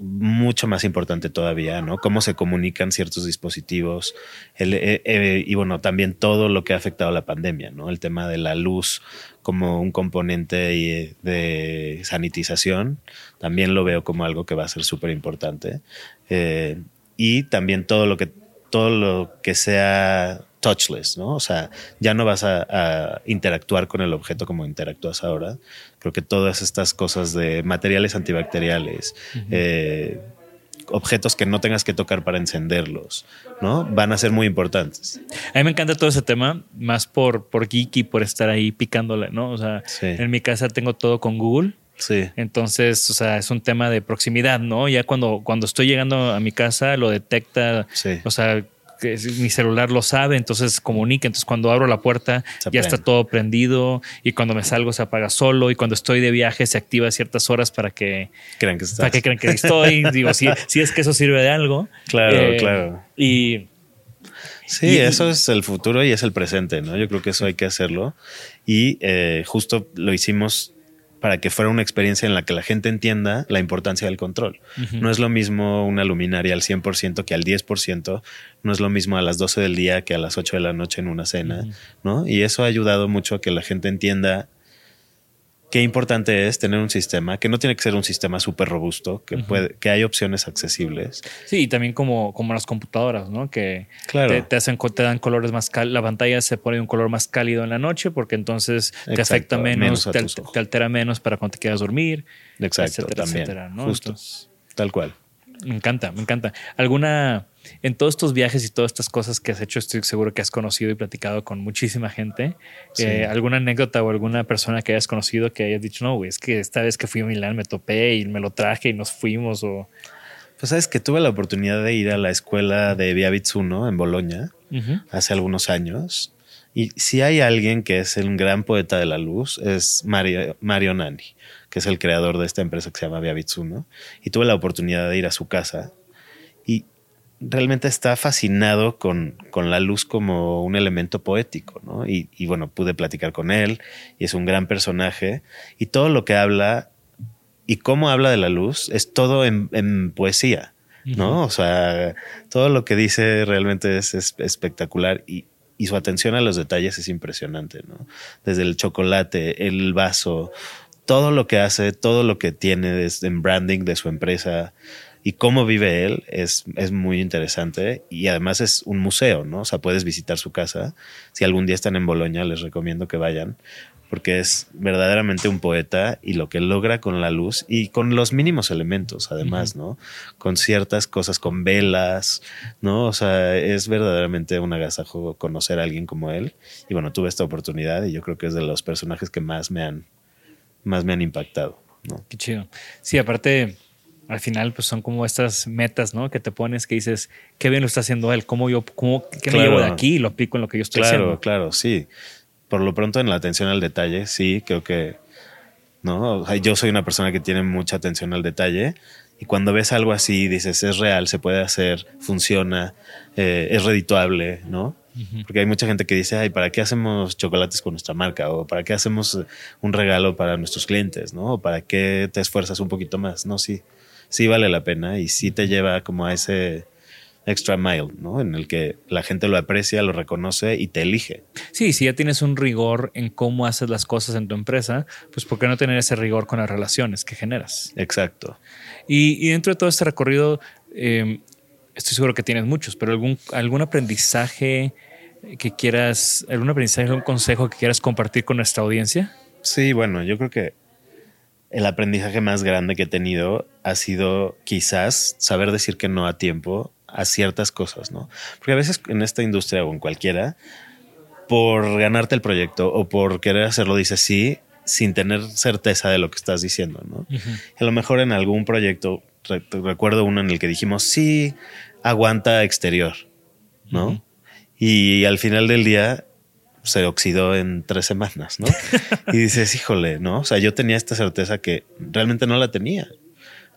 mucho más importante todavía, ¿no? Cómo se comunican ciertos dispositivos el, eh, eh, y bueno, también todo lo que ha afectado la pandemia, ¿no? El tema de la luz como un componente de sanitización también lo veo como algo que va a ser súper importante, eh, y también todo lo que todo lo que sea touchless, ¿no? O sea, ya no vas a, a interactuar con el objeto como interactúas ahora. Creo que todas estas cosas de materiales antibacteriales, uh-huh, eh, objetos que no tengas que tocar para encenderlos, ¿no? Van a ser muy importantes. A mí me encanta todo ese tema, más por, por geek y por estar ahí picándole, ¿no? O sea, sí, en mi casa tengo todo con Google. Sí. Entonces, o sea, es un tema de proximidad, ¿no? Ya cuando, cuando estoy llegando a mi casa lo detecta, sí, o sea, que mi celular lo sabe, entonces comunica. Entonces cuando abro la puerta ya está todo prendido y cuando me salgo se apaga solo y cuando estoy de viaje se activa a ciertas horas para que crean que, para que, crean que estoy. Digo, si, si es que eso sirve de algo. Claro, eh, claro. Y... Sí, y, eso es el futuro y es el presente, ¿no? Yo creo que eso hay que hacerlo y eh, justo lo hicimos para que fuera una experiencia en la que la gente entienda la importancia del control. Uh-huh. No es lo mismo una luminaria al cien por ciento que al diez por ciento. No es lo mismo a las doce del día que a las ocho de la noche en una cena, uh-huh, ¿no? Y eso ha ayudado mucho a que la gente entienda qué importante es tener un sistema, que no tiene que ser un sistema súper robusto, que, uh-huh, puede, que hay opciones accesibles. Sí, y también como, como las computadoras, ¿no? Que claro, te, te, hacen, te dan colores más cálidos. La pantalla se pone de un color más cálido en la noche porque entonces te, exacto, afecta menos, menos te, te altera menos para cuando te quieras dormir, exacto, etcétera, también, etcétera, ¿no? Justo, entonces, tal cual. Me encanta, me encanta. ¿Alguna, en todos estos viajes y todas estas cosas que has hecho, estoy seguro que has conocido y platicado con muchísima gente, sí, eh, alguna anécdota o alguna persona que hayas conocido que hayas dicho, no, güey, es que esta vez que fui a Milán me topé y me lo traje y nos fuimos? O... Pues sabes que tuve la oportunidad de ir a la escuela de Via Bitzu, ¿no? En Bolonia, uh-huh, hace algunos años. Y si hay alguien que es un gran poeta de la luz, es Mario, Mario Nani, que es el creador de esta empresa que se llama Via Bitzu, ¿no? Y tuve la oportunidad de ir a su casa y realmente está fascinado con, con la luz como un elemento poético, ¿no? Y, y bueno, pude platicar con él y es un gran personaje y todo lo que habla y cómo habla de la luz es todo en, en poesía, ¿no? Uh-huh. O sea, todo lo que dice realmente es, es espectacular y Y su atención a los detalles es impresionante, ¿no? Desde el chocolate, el vaso, todo lo que hace, todo lo que tiene en branding de su empresa y cómo vive él es, es muy interesante. Y además es un museo, ¿no? O sea, puedes visitar su casa. Si algún día están en Bolonia, les recomiendo que vayan, porque es verdaderamente un poeta y lo que logra con la luz y con los mínimos elementos, además, ¿no? Con ciertas cosas, con velas, ¿no? O sea, es verdaderamente un agasajo conocer a alguien como él. Y bueno, tuve esta oportunidad y yo creo que es de los personajes que más me han, más me han impactado, ¿no? Qué chido. Sí, aparte, al final, pues son como estas metas, ¿no? Que te pones, que dices, qué bien lo está haciendo él, cómo yo, cómo, qué claro. me llevo de aquí y lo aplico en lo que yo estoy claro, haciendo. Claro, claro, sí. Por lo pronto en la atención al detalle, sí, creo que, ¿no? O sea, yo soy una persona que tiene mucha atención al detalle y cuando ves algo así dices, es real, se puede hacer, funciona, eh, es redituable, ¿no? Uh-huh. Porque hay mucha gente que dice, ay, ¿para qué hacemos chocolates con nuestra marca? O ¿para qué hacemos un regalo para nuestros clientes? ¿No? ¿O para qué te esfuerzas un poquito más? No, sí, sí vale la pena y sí te lleva como a ese extra mile, ¿no? En el que la gente lo aprecia, lo reconoce y te elige. Sí, si ya tienes un rigor en cómo haces las cosas en tu empresa, pues ¿por qué no tener ese rigor con las relaciones que generas? Exacto. Y, y dentro de todo este recorrido, eh, estoy seguro que tienes muchos, pero algún, algún aprendizaje que quieras, algún aprendizaje, algún consejo que quieras compartir con nuestra audiencia. Sí, bueno, yo creo que el aprendizaje más grande que he tenido ha sido quizás saber decir que no a tiempo a ciertas cosas, ¿no? Porque a veces en esta industria o en cualquiera, por ganarte el proyecto o por querer hacerlo, dices sí sin tener certeza de lo que estás diciendo, ¿no? Uh-huh. A lo mejor en algún proyecto, re- recuerdo uno en el que dijimos sí, aguanta exterior, ¿no? Uh-huh. Y al final del día se oxidó en tres semanas, ¿no? Y dices, híjole, ¿no? O sea, yo tenía esta certeza que realmente no la tenía,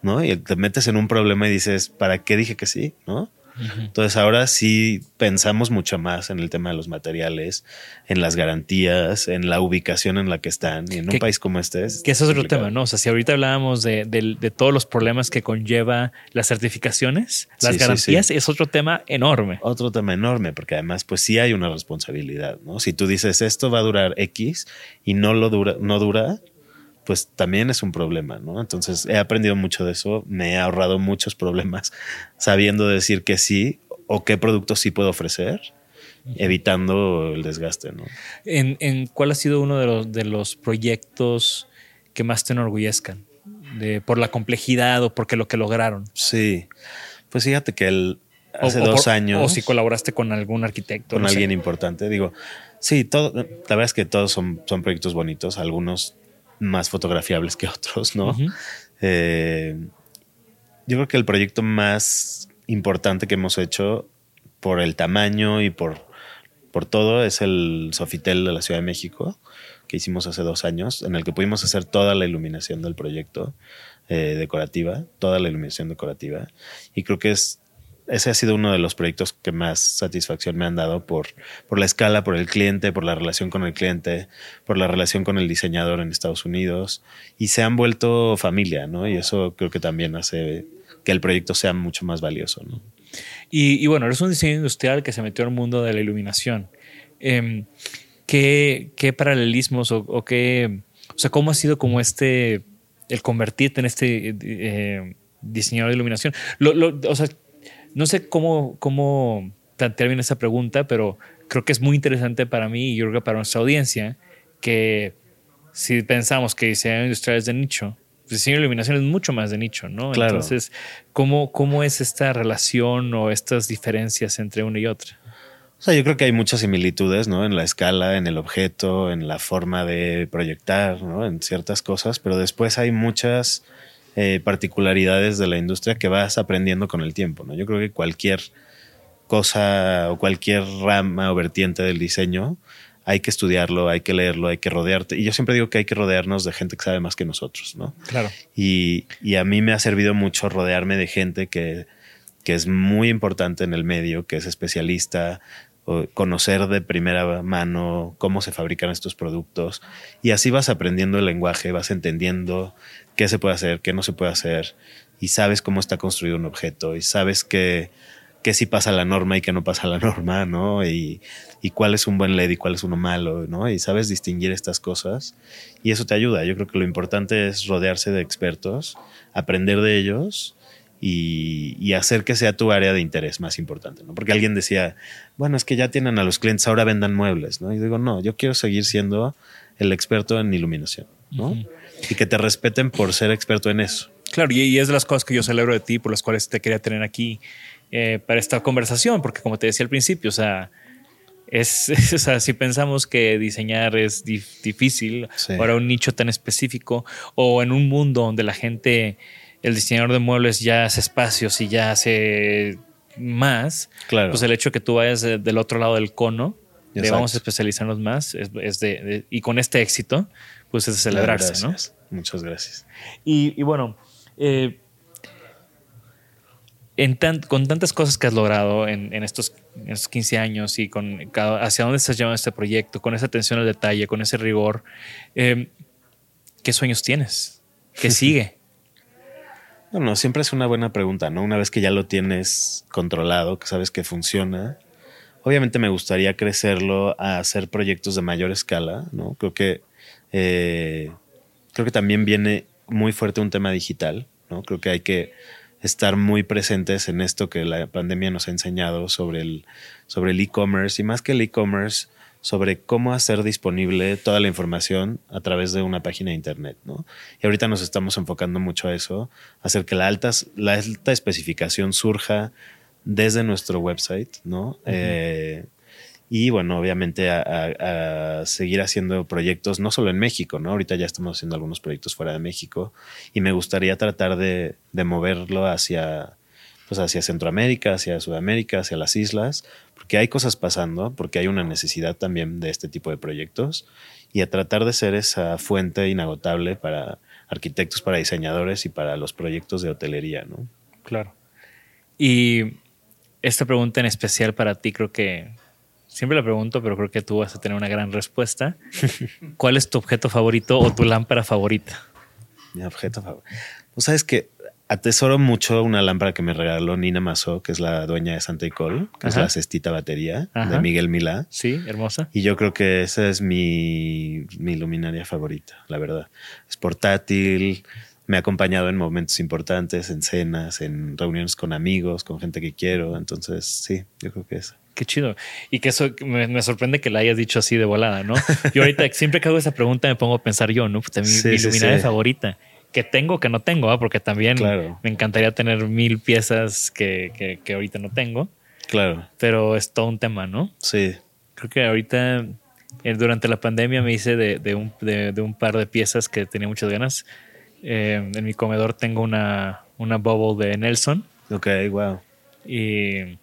¿no? Y te metes en un problema y dices, ¿para qué dije que sí? ¿No? Uh-huh. Entonces ahora sí pensamos mucho más en el tema de los materiales, en las garantías, en la ubicación en la que están y en que, un país como este. Es que eso es otro tema, ¿no? O sea, si ahorita hablábamos de, de, de todos los problemas que conlleva las certificaciones, las sí, garantías sí, sí. es otro tema enorme. Otro tema enorme, porque además pues sí hay una responsabilidad, ¿no? Si tú dices esto va a durar X y no lo dura, no dura, pues también es un problema, ¿no? Entonces he aprendido mucho de eso, me he ahorrado muchos problemas sabiendo decir que sí o qué productos sí puedo ofrecer, evitando el desgaste, ¿no? ¿En, en cuál ha sido uno de los, de los proyectos que más te enorgullezcan? De, ¿Por la complejidad o porque lo que lograron? Sí, pues fíjate que el, hace o, dos o por, años... O si colaboraste con algún arquitecto. Con no alguien sé. Importante, digo. Sí, todo, la verdad es que todos son, son proyectos bonitos, algunos más fotografiables que otros, ¿no? Uh-huh. Eh, yo creo que el proyecto más importante que hemos hecho por el tamaño y por, por todo es el Sofitel de la Ciudad de México que hicimos hace dos años, en el que pudimos hacer toda la iluminación del proyecto eh, decorativa, toda la iluminación decorativa. Y creo que es, ese ha sido uno de los proyectos que más satisfacción me han dado por, por la escala, por el cliente, por la relación con el cliente, por la relación con el diseñador en Estados Unidos. Y se han vuelto familia, ¿no? Y eso creo que también hace que el proyecto sea mucho más valioso, ¿no? Y, y bueno, eres un diseño industrial que se metió al mundo de la iluminación. Eh, ¿qué, ¿Qué paralelismos o, o qué... O sea, ¿cómo ha sido como este... el convertirte en este eh, diseñador de iluminación? Lo, lo, o sea... No sé cómo, cómo plantear bien esa pregunta, pero creo que es muy interesante para mí y yo creo que para nuestra audiencia que si pensamos que diseño industrial es de nicho, diseño de iluminación es mucho más de nicho, ¿no? Claro. Entonces, ¿cómo, ¿cómo es esta relación o estas diferencias entre una y otra? O sea, yo creo que hay muchas similitudes, ¿no? En la escala, en el objeto, en la forma de proyectar, ¿no? En ciertas cosas, pero después hay muchas... Eh, particularidades de la industria que vas aprendiendo con el tiempo, ¿no? Yo creo que cualquier cosa o cualquier rama o vertiente del diseño hay que estudiarlo, hay que leerlo, hay que rodearte. Y yo siempre digo que hay que rodearnos de gente que sabe más que nosotros, ¿no? Claro. Y, y a mí me ha servido mucho rodearme de gente que, que es muy importante en el medio, que es especialista, o conocer de primera mano cómo se fabrican estos productos. Y así vas aprendiendo el lenguaje, vas entendiendo qué se puede hacer, qué no se puede hacer, y sabes cómo está construido un objeto, y sabes qué, qué sí pasa la norma y qué no pasa la norma, ¿no? Y, y cuál es un buen L E D y cuál es uno malo, ¿no? Y sabes distinguir estas cosas y eso te ayuda. Yo creo que lo importante es rodearse de expertos, aprender de ellos y, y hacer que sea tu área de interés más importante, ¿no? Porque alguien decía, bueno, es que ya tienen a los clientes, ahora vendan muebles, ¿no? Y digo, no, yo quiero seguir siendo el experto en iluminación, ¿no? Uh-huh. Y que te respeten por ser experto en eso. Claro, y, y es de las cosas que yo celebro de ti, por las cuales te quería tener aquí eh, para esta conversación, porque como te decía al principio, o sea, es, es o sea, si pensamos que diseñar es dif- difícil sí. para un nicho tan específico o en un mundo donde la gente, el diseñador de muebles ya hace espacios y ya hace más, claro. pues el hecho de que tú vayas del otro lado del cono, de vamos a especializarnos más es, es de, de, y con este éxito, pues es de celebrarse, gracias. ¿No? Muchas gracias. Y, y bueno, eh, en tan, con tantas cosas que has logrado en, en, estos, en estos quince años y con hacia dónde estás llevando este proyecto, con esa atención al detalle, con ese rigor, eh, ¿qué sueños tienes? ¿Qué sigue? Bueno, siempre es una buena pregunta, ¿no? Una vez que ya lo tienes controlado, que sabes que funciona. Obviamente me gustaría crecerlo a hacer proyectos de mayor escala, ¿no? Creo que, eh, creo que también viene muy fuerte un tema digital, ¿no? Creo que hay que estar muy presentes en esto que la pandemia nos ha enseñado sobre el, sobre el e-commerce y más que el e-commerce, sobre cómo hacer disponible toda la información a través de una página de internet, ¿no? Y ahorita nos estamos enfocando mucho a eso, hacer que la alta, la alta especificación surja desde nuestro website, ¿no? Uh-huh. Eh, y bueno, obviamente a, a, a seguir haciendo proyectos, no solo en México, ¿no? Ahorita ya estamos haciendo algunos proyectos fuera de México y me gustaría tratar de, de moverlo hacia, pues hacia Centroamérica, hacia Sudamérica, hacia las islas, porque hay cosas pasando, porque hay una necesidad también de este tipo de proyectos y a tratar de ser esa fuente inagotable para arquitectos, para diseñadores y para los proyectos de hotelería, ¿no? Claro. Y esta pregunta en especial para ti, creo que siempre la pregunto, pero creo que tú vas a tener una gran respuesta. ¿Cuál es tu objeto favorito o tu lámpara favorita? Mi objeto favorito. Pues sabes que atesoro mucho una lámpara que me regaló Nina Maso, que es la dueña de Santa y Col, que Ajá. es la cestita batería Ajá. de Miguel Milá. Sí, hermosa. Y yo creo que esa es mi, mi luminaria favorita, la verdad. Es portátil. Me ha acompañado en momentos importantes, en cenas, en reuniones con amigos, con gente que quiero. Entonces, sí, yo creo que eso. Qué chido. Y que eso me, me sorprende que la hayas dicho así de volada, ¿no? Yo ahorita siempre que hago esa pregunta me pongo a pensar yo, ¿no? Puta, mi, sí, mi luminaria sí, sí. favorita. Que tengo, que no tengo, ¿eh? Porque también claro. me encantaría tener mil piezas que, que, que ahorita no tengo. Claro. Pero es todo un tema, ¿no? Sí. Creo que ahorita, durante la pandemia, me hice de, de, un, de, de un par de piezas que tenía muchas ganas. Eh, en mi comedor tengo una, una bubble de Nelson. Ok, wow. Y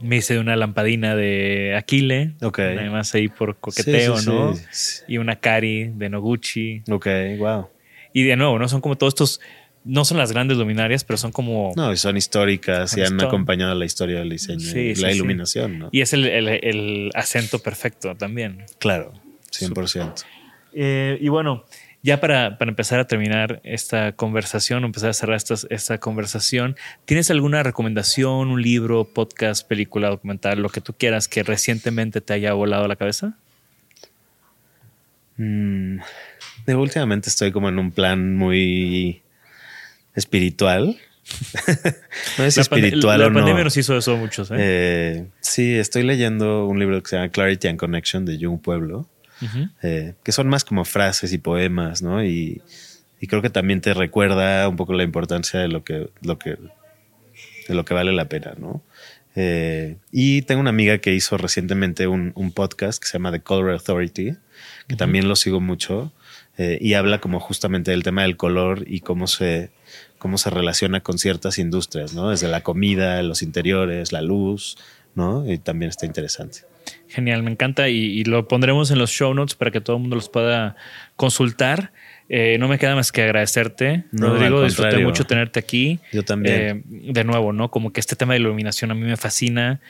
me hice de una lampadina de Aquile. Ok. Además ahí por coqueteo, sí, sí, ¿no? Sí, sí. Y una Kari de Noguchi. Ok, wow. Y de nuevo, ¿no? Son como todos estos... No son las grandes luminarias, pero son como... No, y son históricas son y han acompañado la historia del diseño sí, y sí, la iluminación, sí. ¿no? Y es el, el, el acento perfecto también. Claro, cien por ciento. Eh, y bueno... Ya para, para empezar a terminar esta conversación, empezar a cerrar esta, esta conversación, ¿tienes alguna recomendación, un libro, podcast, película, documental, lo que tú quieras que recientemente te haya volado la cabeza? Mm, últimamente estoy como en un plan muy espiritual. No es la espiritual pande- o no. La pandemia nos hizo eso a muchos. ¿eh? Eh, sí, estoy leyendo un libro que se llama Clarity and Connection de Jung Pueblo. Uh-huh. Eh, que son más como frases y poemas, ¿no? Y, y creo que también te recuerda un poco la importancia de lo que, lo que, de lo que vale la pena, ¿no? Eh, y tengo una amiga que hizo recientemente un, un podcast que se llama The Color Authority, que uh-huh. también lo sigo mucho, eh, y habla como justamente del tema del color y cómo se, cómo se relaciona con ciertas industrias, ¿no? Desde la comida, los interiores, la luz, ¿no? Y también está interesante. Genial, me encanta y, y lo pondremos en los show notes para que todo el mundo los pueda consultar. Eh, no me queda más que agradecerte, no, Rodrigo. Disfruté mucho tenerte aquí. Yo también. Eh, de nuevo, ¿no? Como que este tema de iluminación a mí me fascina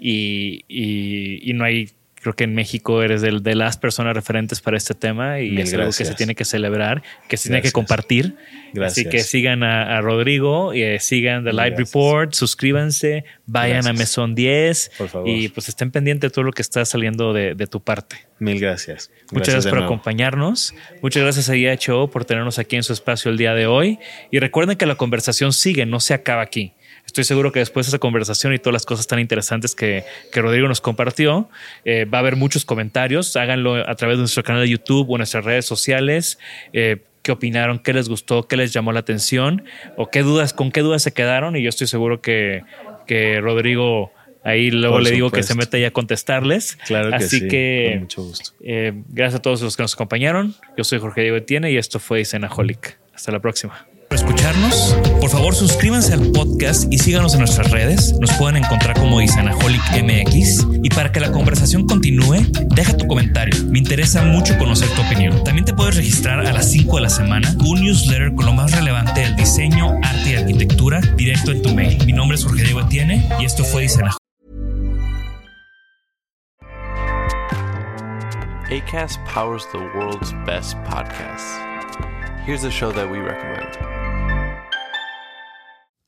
y, y, y no hay creo que en México eres de, de las personas referentes para este tema y es algo que se tiene que celebrar, que se tiene que compartir. Gracias. Así que sigan a, a Rodrigo, eh, sigan The Light Gracias. Report, suscríbanse, vayan gracias. a Mesón diez y pues estén pendientes de todo lo que está saliendo de, de tu parte. Mil gracias. gracias Muchas gracias por nuevo. acompañarnos. Muchas gracias a I H O por tenernos aquí en su espacio el día de hoy. Y recuerden que la conversación sigue, no se acaba aquí. Estoy seguro que después de esa conversación y todas las cosas tan interesantes que, que Rodrigo nos compartió, eh, va a haber muchos comentarios. Háganlo a través de nuestro canal de YouTube o nuestras redes sociales. Eh, ¿Qué opinaron? ¿Qué les gustó? ¿Qué les llamó la atención? ¿O qué dudas, con qué dudas se quedaron? Y yo estoy seguro que, que Rodrigo... Ahí luego Por le digo supuesto. que se meta ahí a contestarles. Claro que Así sí, que, con mucho gusto. Eh, gracias a todos los que nos acompañaron. Yo soy Jorge Diego Etienne y esto fue Seisanacola. Hasta la próxima. Para escucharnos, por favor suscríbanse al podcast y síganos en nuestras redes. Nos pueden encontrar como Seisanacola M X. Y para que la conversación continúe, deja tu comentario. Me interesa mucho conocer tu opinión. También te puedes registrar a las cinco de la semana un newsletter con lo más relevante del diseño, arte y arquitectura directo en tu mail. Mi nombre es Jorge Diego Etienne y esto fue Seisanacola. Acast powers the world's best podcasts. Here's a show that we recommend.